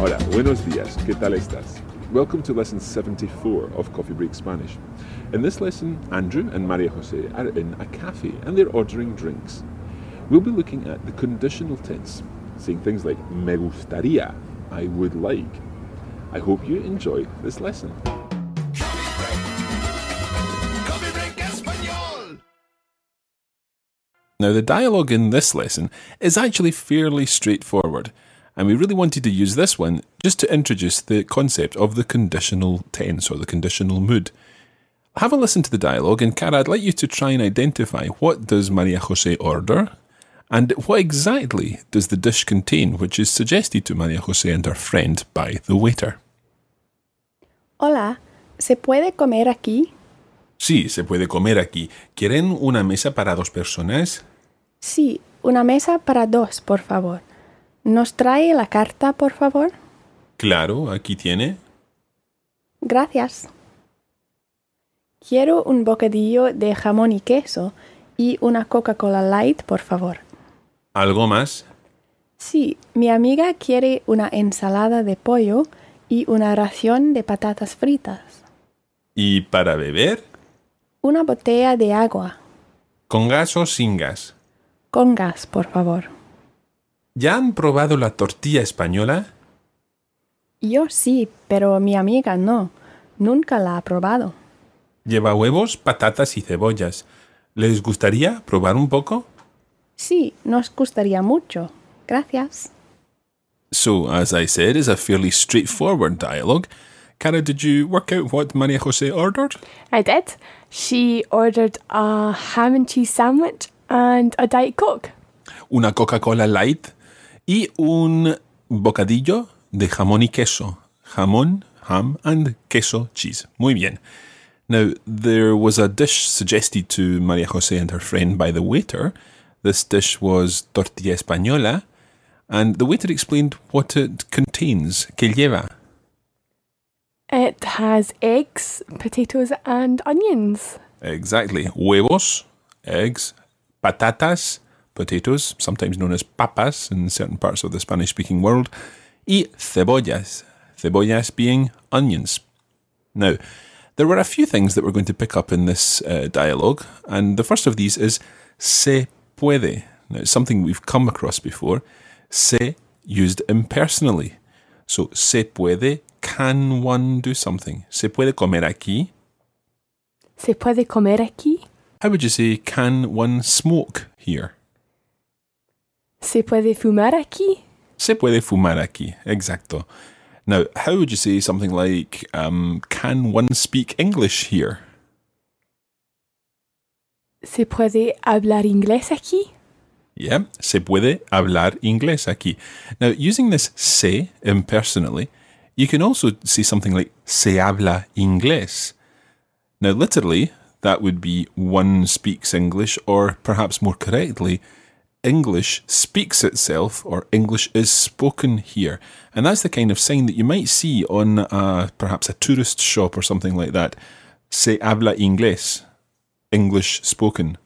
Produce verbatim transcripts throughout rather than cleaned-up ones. Hola, buenos días. ¿Qué tal estás? Welcome to lesson seventy-four of Coffee Break Spanish. In this lesson, Andrew and María José are in a cafe and they're ordering drinks. We'll be looking at the conditional tense, saying things like me gustaría, I would like. I hope you enjoy this lesson. Now, the dialogue in this lesson is actually fairly straightforward. And we really wanted to use this one just to introduce the concept of the conditional tense or the conditional mood. Have a listen to the dialogue, and Cara, I'd like you to try and identify what does María José order and what exactly does the dish contain, which is suggested to María José and her friend by the waiter. Hola, ¿se puede comer aquí? Sí, se puede comer aquí. ¿Quieren una mesa para dos personas? Sí, una mesa para dos, por favor. ¿Nos trae la carta, por favor? Claro, aquí tiene. Gracias. Quiero un bocadillo de jamón y queso y una Coca-Cola Light, por favor. ¿Algo más? Sí, mi amiga quiere una ensalada de pollo y una ración de patatas fritas. ¿Y para beber? Una botella de agua. ¿Con gas o sin gas? Con gas, por favor. ¿Ya han probado la tortilla española? Yo sí, pero mi amiga no. Nunca la ha probado. Lleva huevos, patatas y cebollas. ¿Les gustaría probar un poco? Sí, nos gustaría mucho. Gracias. So, as I said, it's a fairly straightforward dialogue. Cara, did you work out what María José ordered? I did. She ordered a ham and cheese sandwich and a Diet Coke. Una Coca-Cola Light. Y un bocadillo de jamón y queso. Jamón, ham, and queso, cheese. Muy bien. Now, there was a dish suggested to María José and her friend by the waiter. This dish was tortilla española. And the waiter explained what it contains. ¿Qué lleva? It has eggs, potatoes, and onions. Exactly. Huevos, eggs, patatas, potatoes, sometimes known as papas in certain parts of the Spanish-speaking world, y cebollas, cebollas being onions. Now, there were a few things that we're going to pick up in this uh, dialogue, and the first of these is se puede. Now, it's something we've come across before, se used impersonally. So, se puede, can one do something? Se puede comer aquí? Se puede comer aquí? How would you say, can one smoke here? ¿Se puede fumar aquí? Se puede fumar aquí, exacto. Now, how would you say something like, um, can one speak English here? ¿Se puede hablar inglés aquí? Yeah, se puede hablar inglés aquí. Now, using this se impersonally, you can also say something like, se habla inglés. Now, literally, that would be one speaks English, or perhaps more correctly, English speaks itself, or English is spoken here. And that's the kind of sign that you might see on uh, perhaps a tourist shop or something like that. Se habla inglés. English spoken.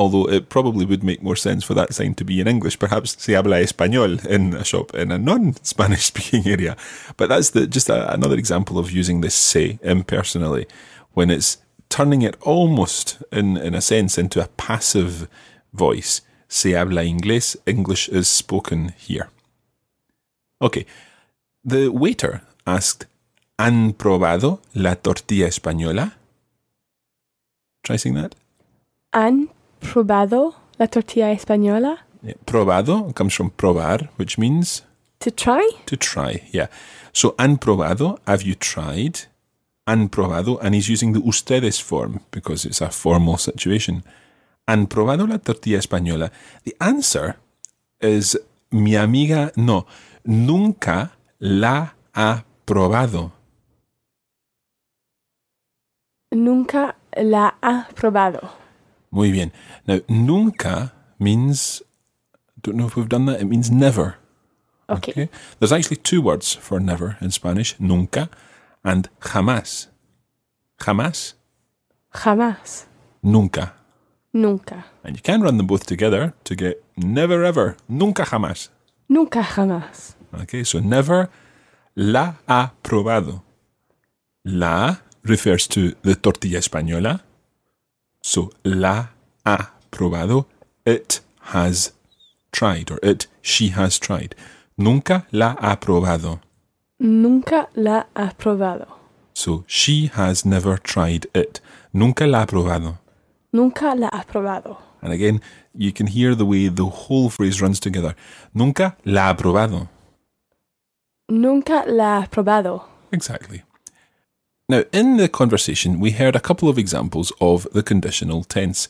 although it probably would make more sense for that sign to be in English. Perhaps se habla español in a shop in a non-Spanish-speaking area. But that's the, just a, another example of using this se impersonally, when it's turning it almost, in, in a sense, into a passive voice. Se habla inglés. English is spoken here. Okay. The waiter asked, ¿Han probado la tortilla española? Try saying that. ¿Han probado la tortilla española? Yeah. Probado comes from probar, which means... To try? To try, yeah. So, ¿han probado? Have you tried? ¿Han probado? And he's using the ustedes form because it's a formal situation. ¿Han probado la tortilla española? The answer is, mi amiga no. Nunca la ha probado. Nunca la ha probado. Muy bien. Now, nunca means, I don't know if we've done that, it means never. Okay. okay. There's actually two words for never in Spanish, nunca and jamás. Jamás. Jamás. Nunca. Nunca. And you can run them both together to get never ever. Nunca jamás. Nunca jamás. Okay, so never la ha probado. La refers to the tortilla española. So la ha probado. It has tried, or it, she has tried. Nunca la ha probado. Nunca la ha probado. So she has never tried it. Nunca la ha probado. Nunca la ha probado. And again, you can hear the way the whole phrase runs together. Nunca la ha probado. Nunca la ha probado. Exactly. Now, in the conversation, we heard a couple of examples of the conditional tense.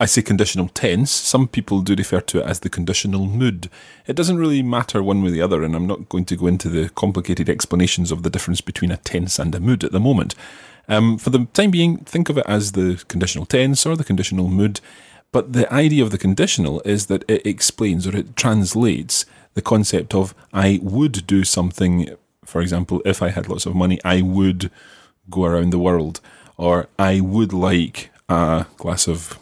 I say conditional tense. Some people do refer to it as the conditional mood. It doesn't really matter one way or the other, and I'm not going to go into the complicated explanations of the difference between a tense and a mood at the moment. Um, for the time being, think of it as the conditional tense or the conditional mood, but the idea of the conditional is that it explains or it translates the concept of I would do something. For example, if I had lots of money, I would go around the world, or I would like a glass of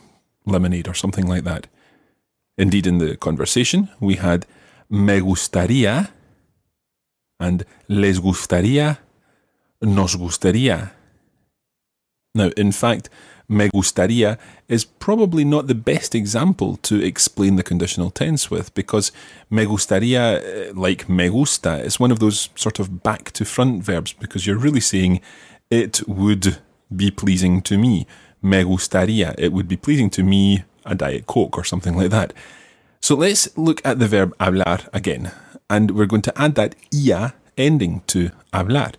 lemonade or something like that. Indeed, in the conversation, we had me gustaría and les gustaría, nos gustaría. Now, in fact, me gustaría is probably not the best example to explain the conditional tense with, because me gustaría, like me gusta, is one of those sort of back to front verbs, because you're really saying it would be pleasing to me. Me gustaría, it would be pleasing to me a Diet Coke or something like that. So let's look at the verb hablar again, and we're going to add that ia ending to hablar.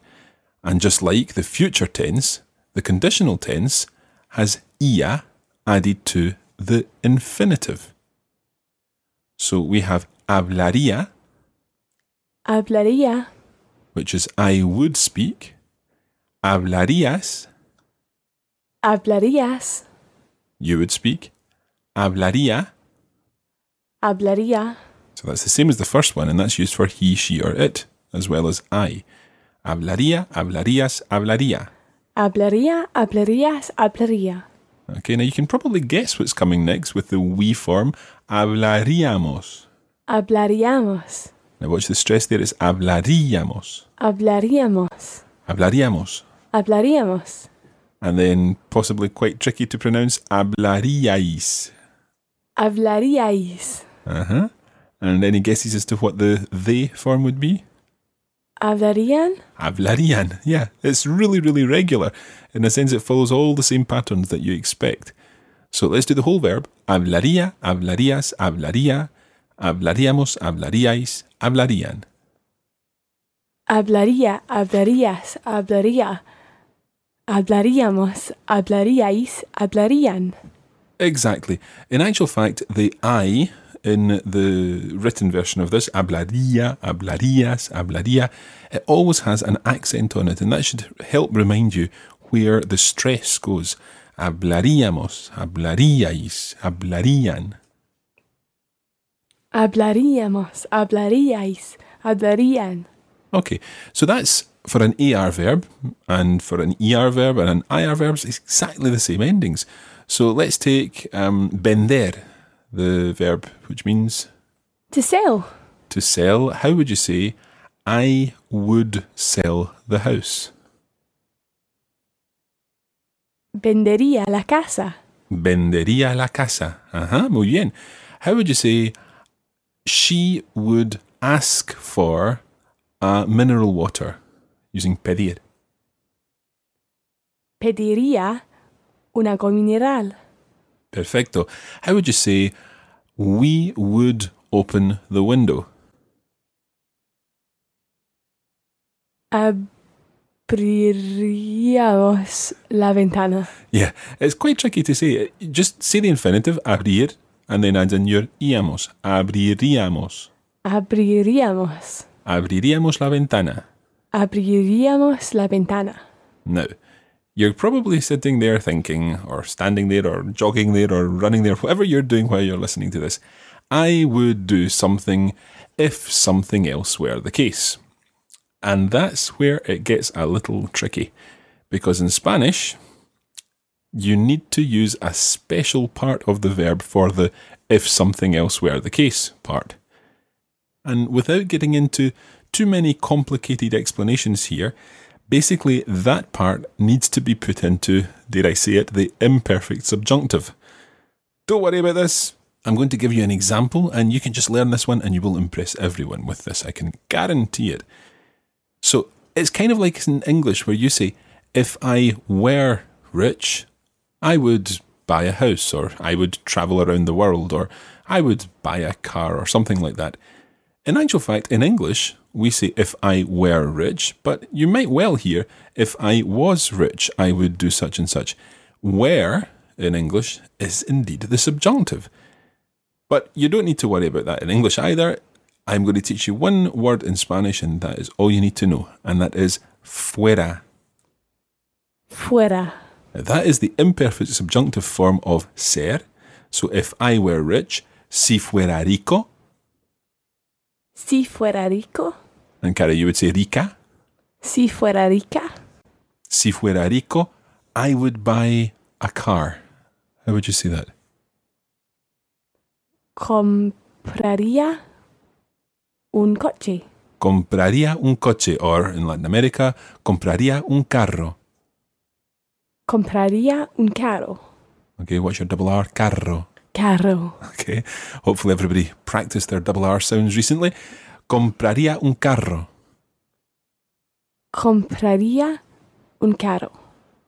And just like the future tense, the conditional tense has ia added to the infinitive. So we have hablaría, hablaría, which is I would speak, hablarías, hablarías, you would speak, hablaría, hablaría. So that's the same as the first one, and that's used for he, she, or it, as well as I. Hablaría, hablarías, hablaría. Hablaría, hablarías, hablaría. Okay, now you can probably guess what's coming next with the we form. Hablaríamos. Hablaríamos. Now watch the stress there. It's hablaríamos. Hablaríamos. Hablaríamos. Hablaríamos. And then possibly quite tricky to pronounce, hablaríais. Hablaríais. Uh-huh. And any guesses as to what the they form would be? Hablarían? Hablarían, yeah. It's really, really regular. In a sense, it follows all the same patterns that you expect. So let's do the whole verb. Hablaría, hablarías, hablaría, hablaríamos, hablaríais, hablarían. Hablaría, hablarías, hablaría, hablaríamos, hablaríais, hablarían. Exactly. In actual fact, the I... in the written version of this, hablaría, hablarías, hablaría, it always has an accent on it, and that should help remind you where the stress goes. Hablaríamos, hablaríais, hablarían. Hablaríamos, hablaríais, hablarían. Okay, so that's for an A R verb, and for an E R verb and an I R verb, it's exactly the same endings. So let's take um, vender, the verb, which means... To sell. To sell. How would you say, I would sell the house? Vendería la casa. Vendería la casa. Ajá, muy bien. How would you say, she would ask for uh, mineral water, using pedir? Pediría un agua mineral. Perfecto. How would you say, we would open the window? Abriríamos la ventana. Yeah, it's quite tricky to say. Just say the infinitive, abrir, and then add in your íamos. Abriríamos. Abriríamos. Abriríamos la ventana. Abriríamos la ventana. Now, you're probably sitting there thinking, or standing there, or jogging there, or running there, whatever you're doing while you're listening to this. I would do something if something else were the case. And that's where it gets a little tricky, because in Spanish, you need to use a special part of the verb for the if something else were the case part. And without getting into too many complicated explanations here, basically, that part needs to be put into, dare I say it, the imperfect subjunctive. Don't worry about this. I'm going to give you an example, and you can just learn this one, and you will impress everyone with this. I can guarantee it. So it's kind of like in English where you say, if I were rich, I would buy a house, or I would travel around the world, or I would buy a car, or something like that. In actual fact, in English, we say, if I were rich, but you might well hear, if I was rich, I would do such and such. Were, in English, is indeed the subjunctive. But you don't need to worry about that in English either. I'm going to teach you one word in Spanish, and that is all you need to know, and that is fuera. Fuera. Now, that is the imperfect subjunctive form of ser. So if I were rich, si fuera rico. Si fuera rico. And Cara, you would say rica. Si fuera rica. Si fuera rico, I would buy a car. How would you say that? Compraría un coche. Compraría un coche. Or in Latin America, compraría un carro. Compraría un carro. Okay, what's your double R? Carro. Carro. Okay. Hopefully everybody practiced their double R sounds recently. Compraría un carro. Compraría un carro.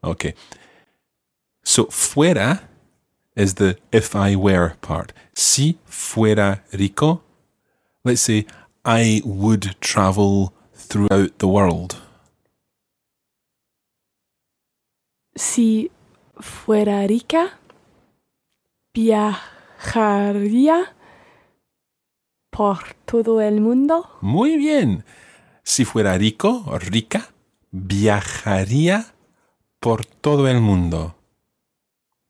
Okay. So fuera is the if I were part. Si fuera rico. Let's say I would travel throughout the world. Si fuera rica. Viajaría por todo el mundo. Muy bien. Si fuera rico o rica, viajaría por todo el mundo.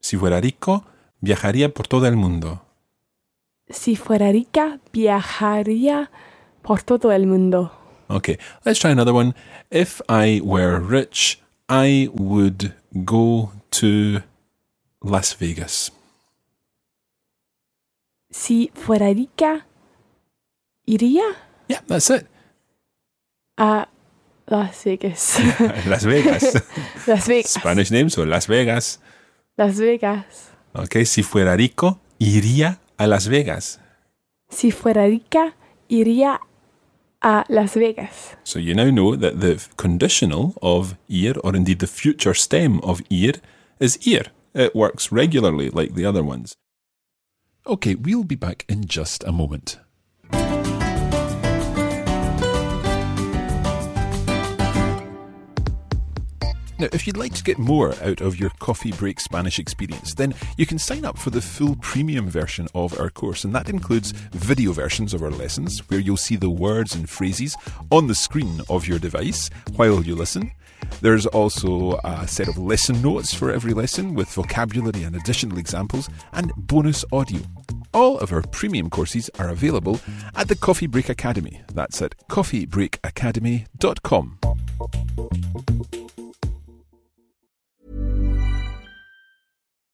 Si fuera rico, viajaría por todo el mundo. Si fuera rica, viajaría por todo el mundo. Okay, let's try another one. If I were rich, I would go to Las Vegas. Si fuera rica, iría. Yeah, that's it. A Las Vegas. Las Vegas. Las Vegas. Spanish name, so Las Vegas. Las Vegas. Okay, si fuera rico, iría a Las Vegas. Si fuera rica, iría a Las Vegas. So you now know that the conditional of ir, or indeed the future stem of ir, is ir. It works regularly like the other ones. Okay, we'll be back in just a moment. Now, if you'd like to get more out of your Coffee Break Spanish experience, then you can sign up for the full premium version of our course, and that includes video versions of our lessons, where you'll see the words and phrases on the screen of your device while you listen. There's also a set of lesson notes for every lesson with vocabulary and additional examples, and bonus audio. All of our premium courses are available at the Coffee Break Academy. That's at coffee break academy dot com.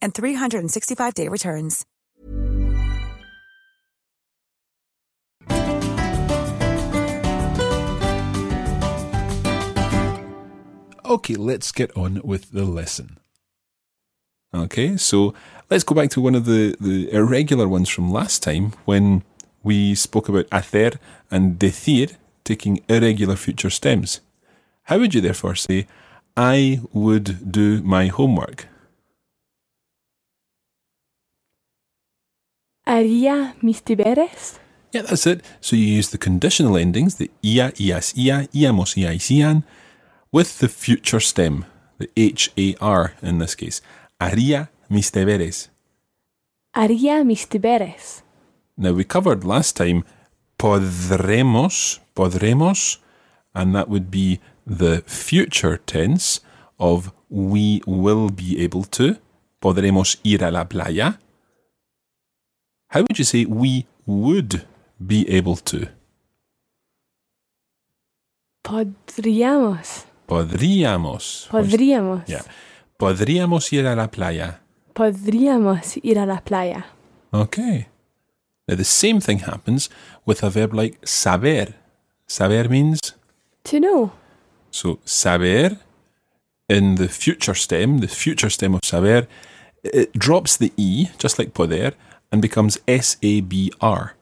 and three sixty-five day returns. Okay, let's get on with the lesson. Okay, so let's go back to one of the, the irregular ones from last time when we spoke about hacer and decir taking irregular future stems. How would you therefore say, I would do my homework? Haría mis deberes? Yeah, that's it. So you use the conditional endings, the ia, ias, ia, íamos, iais, ían, with the future stem, the H A R in this case. Haría mis deberes. Haría mis deberes. Now, we covered last time podremos, podremos, and that would be the future tense of we will be able to. Podremos ir a la playa. How would you say we would be able to? Podríamos. Podríamos. Podríamos. Yeah. Podríamos ir a la playa. Podríamos ir a la playa. Okay. Now the same thing happens with a verb like saber. Saber means? To know. So saber, in the future stem, the future stem of saber, it drops the E, just like poder, and becomes S A B R.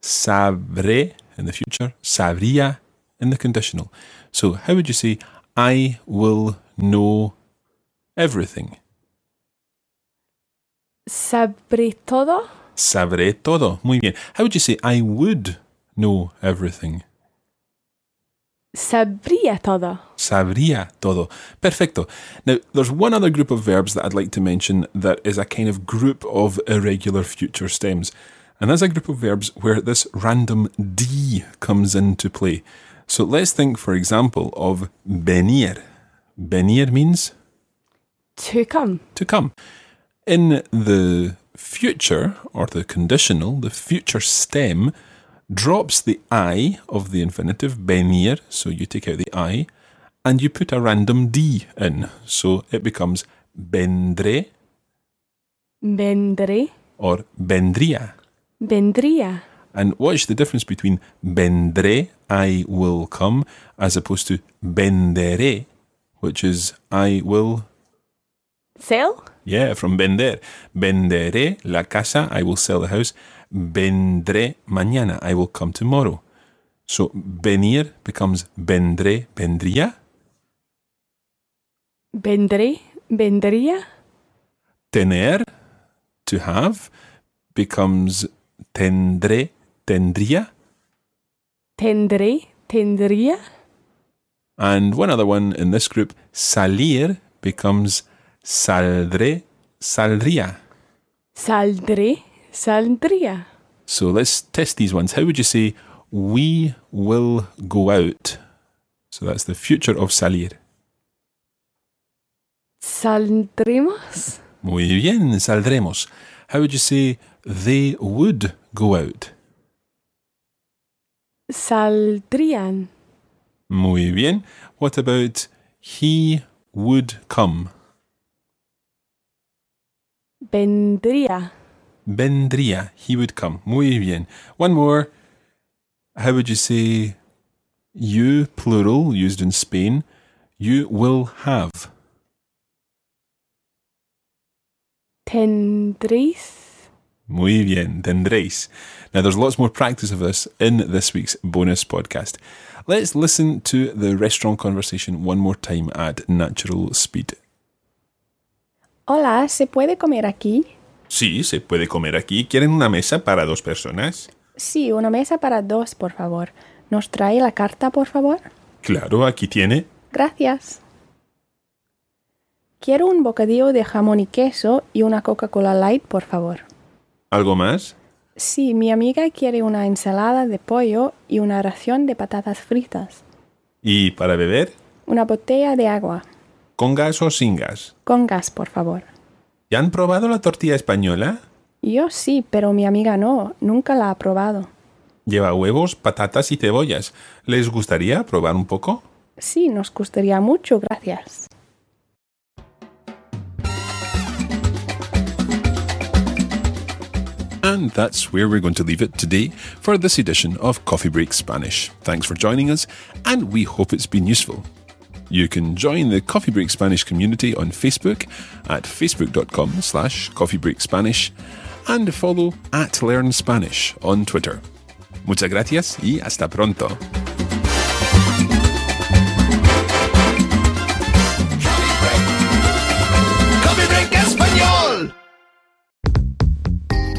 Sabré in the future, sabría in the conditional. So how would you say, I will know everything? Sabré todo. Sabré todo. Muy bien. How would you say, I would know everything? Sabría todo. Sabría todo. Perfecto. Now, there's one other group of verbs that I'd like to mention that is a kind of group of irregular future stems. And that's a group of verbs where this random D comes into play. So let's think, for example, of venir. Venir means? To come. To come. In the future, or the conditional, the future stem drops the I of the infinitive, venir, so you take out the I, and you put a random D in, so it becomes vendré, vendré, or vendría, vendría. And what's the difference between vendré, I will come, as opposed to venderé, which is I will sell? Yeah, from vender. Venderé la casa, I will sell the house. Vendré mañana, I will come tomorrow. So, venir becomes vendré, vendría. Vendré, vendría. Tener, to have, becomes tendré, tendría. Tendré, tendría. And one other one in this group, salir, becomes saldré, saldría. Saldré, saldría. So let's test these ones. How would you say, we will go out? So that's the future of salir. Saldremos. Muy bien, saldremos. How would you say, they would go out? Saldrían. Muy bien. What about, he would come? Vendría. Vendría. He would come. Muy bien. One more. How would you say you, plural, used in Spain, you will have? Tendréis. Muy bien. Tendréis. Now, there's lots more practice of this in this week's bonus podcast. Let's listen to the restaurant conversation one more time at natural speed. Hola, ¿se puede comer aquí? Sí, se puede comer aquí. ¿Quieren una mesa para dos personas? Sí, una mesa para dos, por favor. ¿Nos trae la carta, por favor? Claro, aquí tiene. Gracias. Quiero un bocadillo de jamón y queso y una Coca-Cola Light, por favor. ¿Algo más? Sí, mi amiga quiere una ensalada de pollo y una ración de patatas fritas. ¿Y para beber? Una botella de agua. ¿Con gas o sin gas? Con gas, por favor. ¿Ya han probado la tortilla española? Yo sí, pero mi amiga no. Nunca la ha probado. Lleva huevos, patatas y cebollas. ¿Les gustaría probar un poco? Sí, nos gustaría mucho, gracias. And that's where we're going to leave it today for this edition of Coffee Break Spanish. Thanks for joining us, and we hope it's been useful. You can join the Coffee Break Spanish community on Facebook at facebook.com slash coffeebreakspanish and follow at Learn Spanish on Twitter. Muchas gracias y hasta pronto.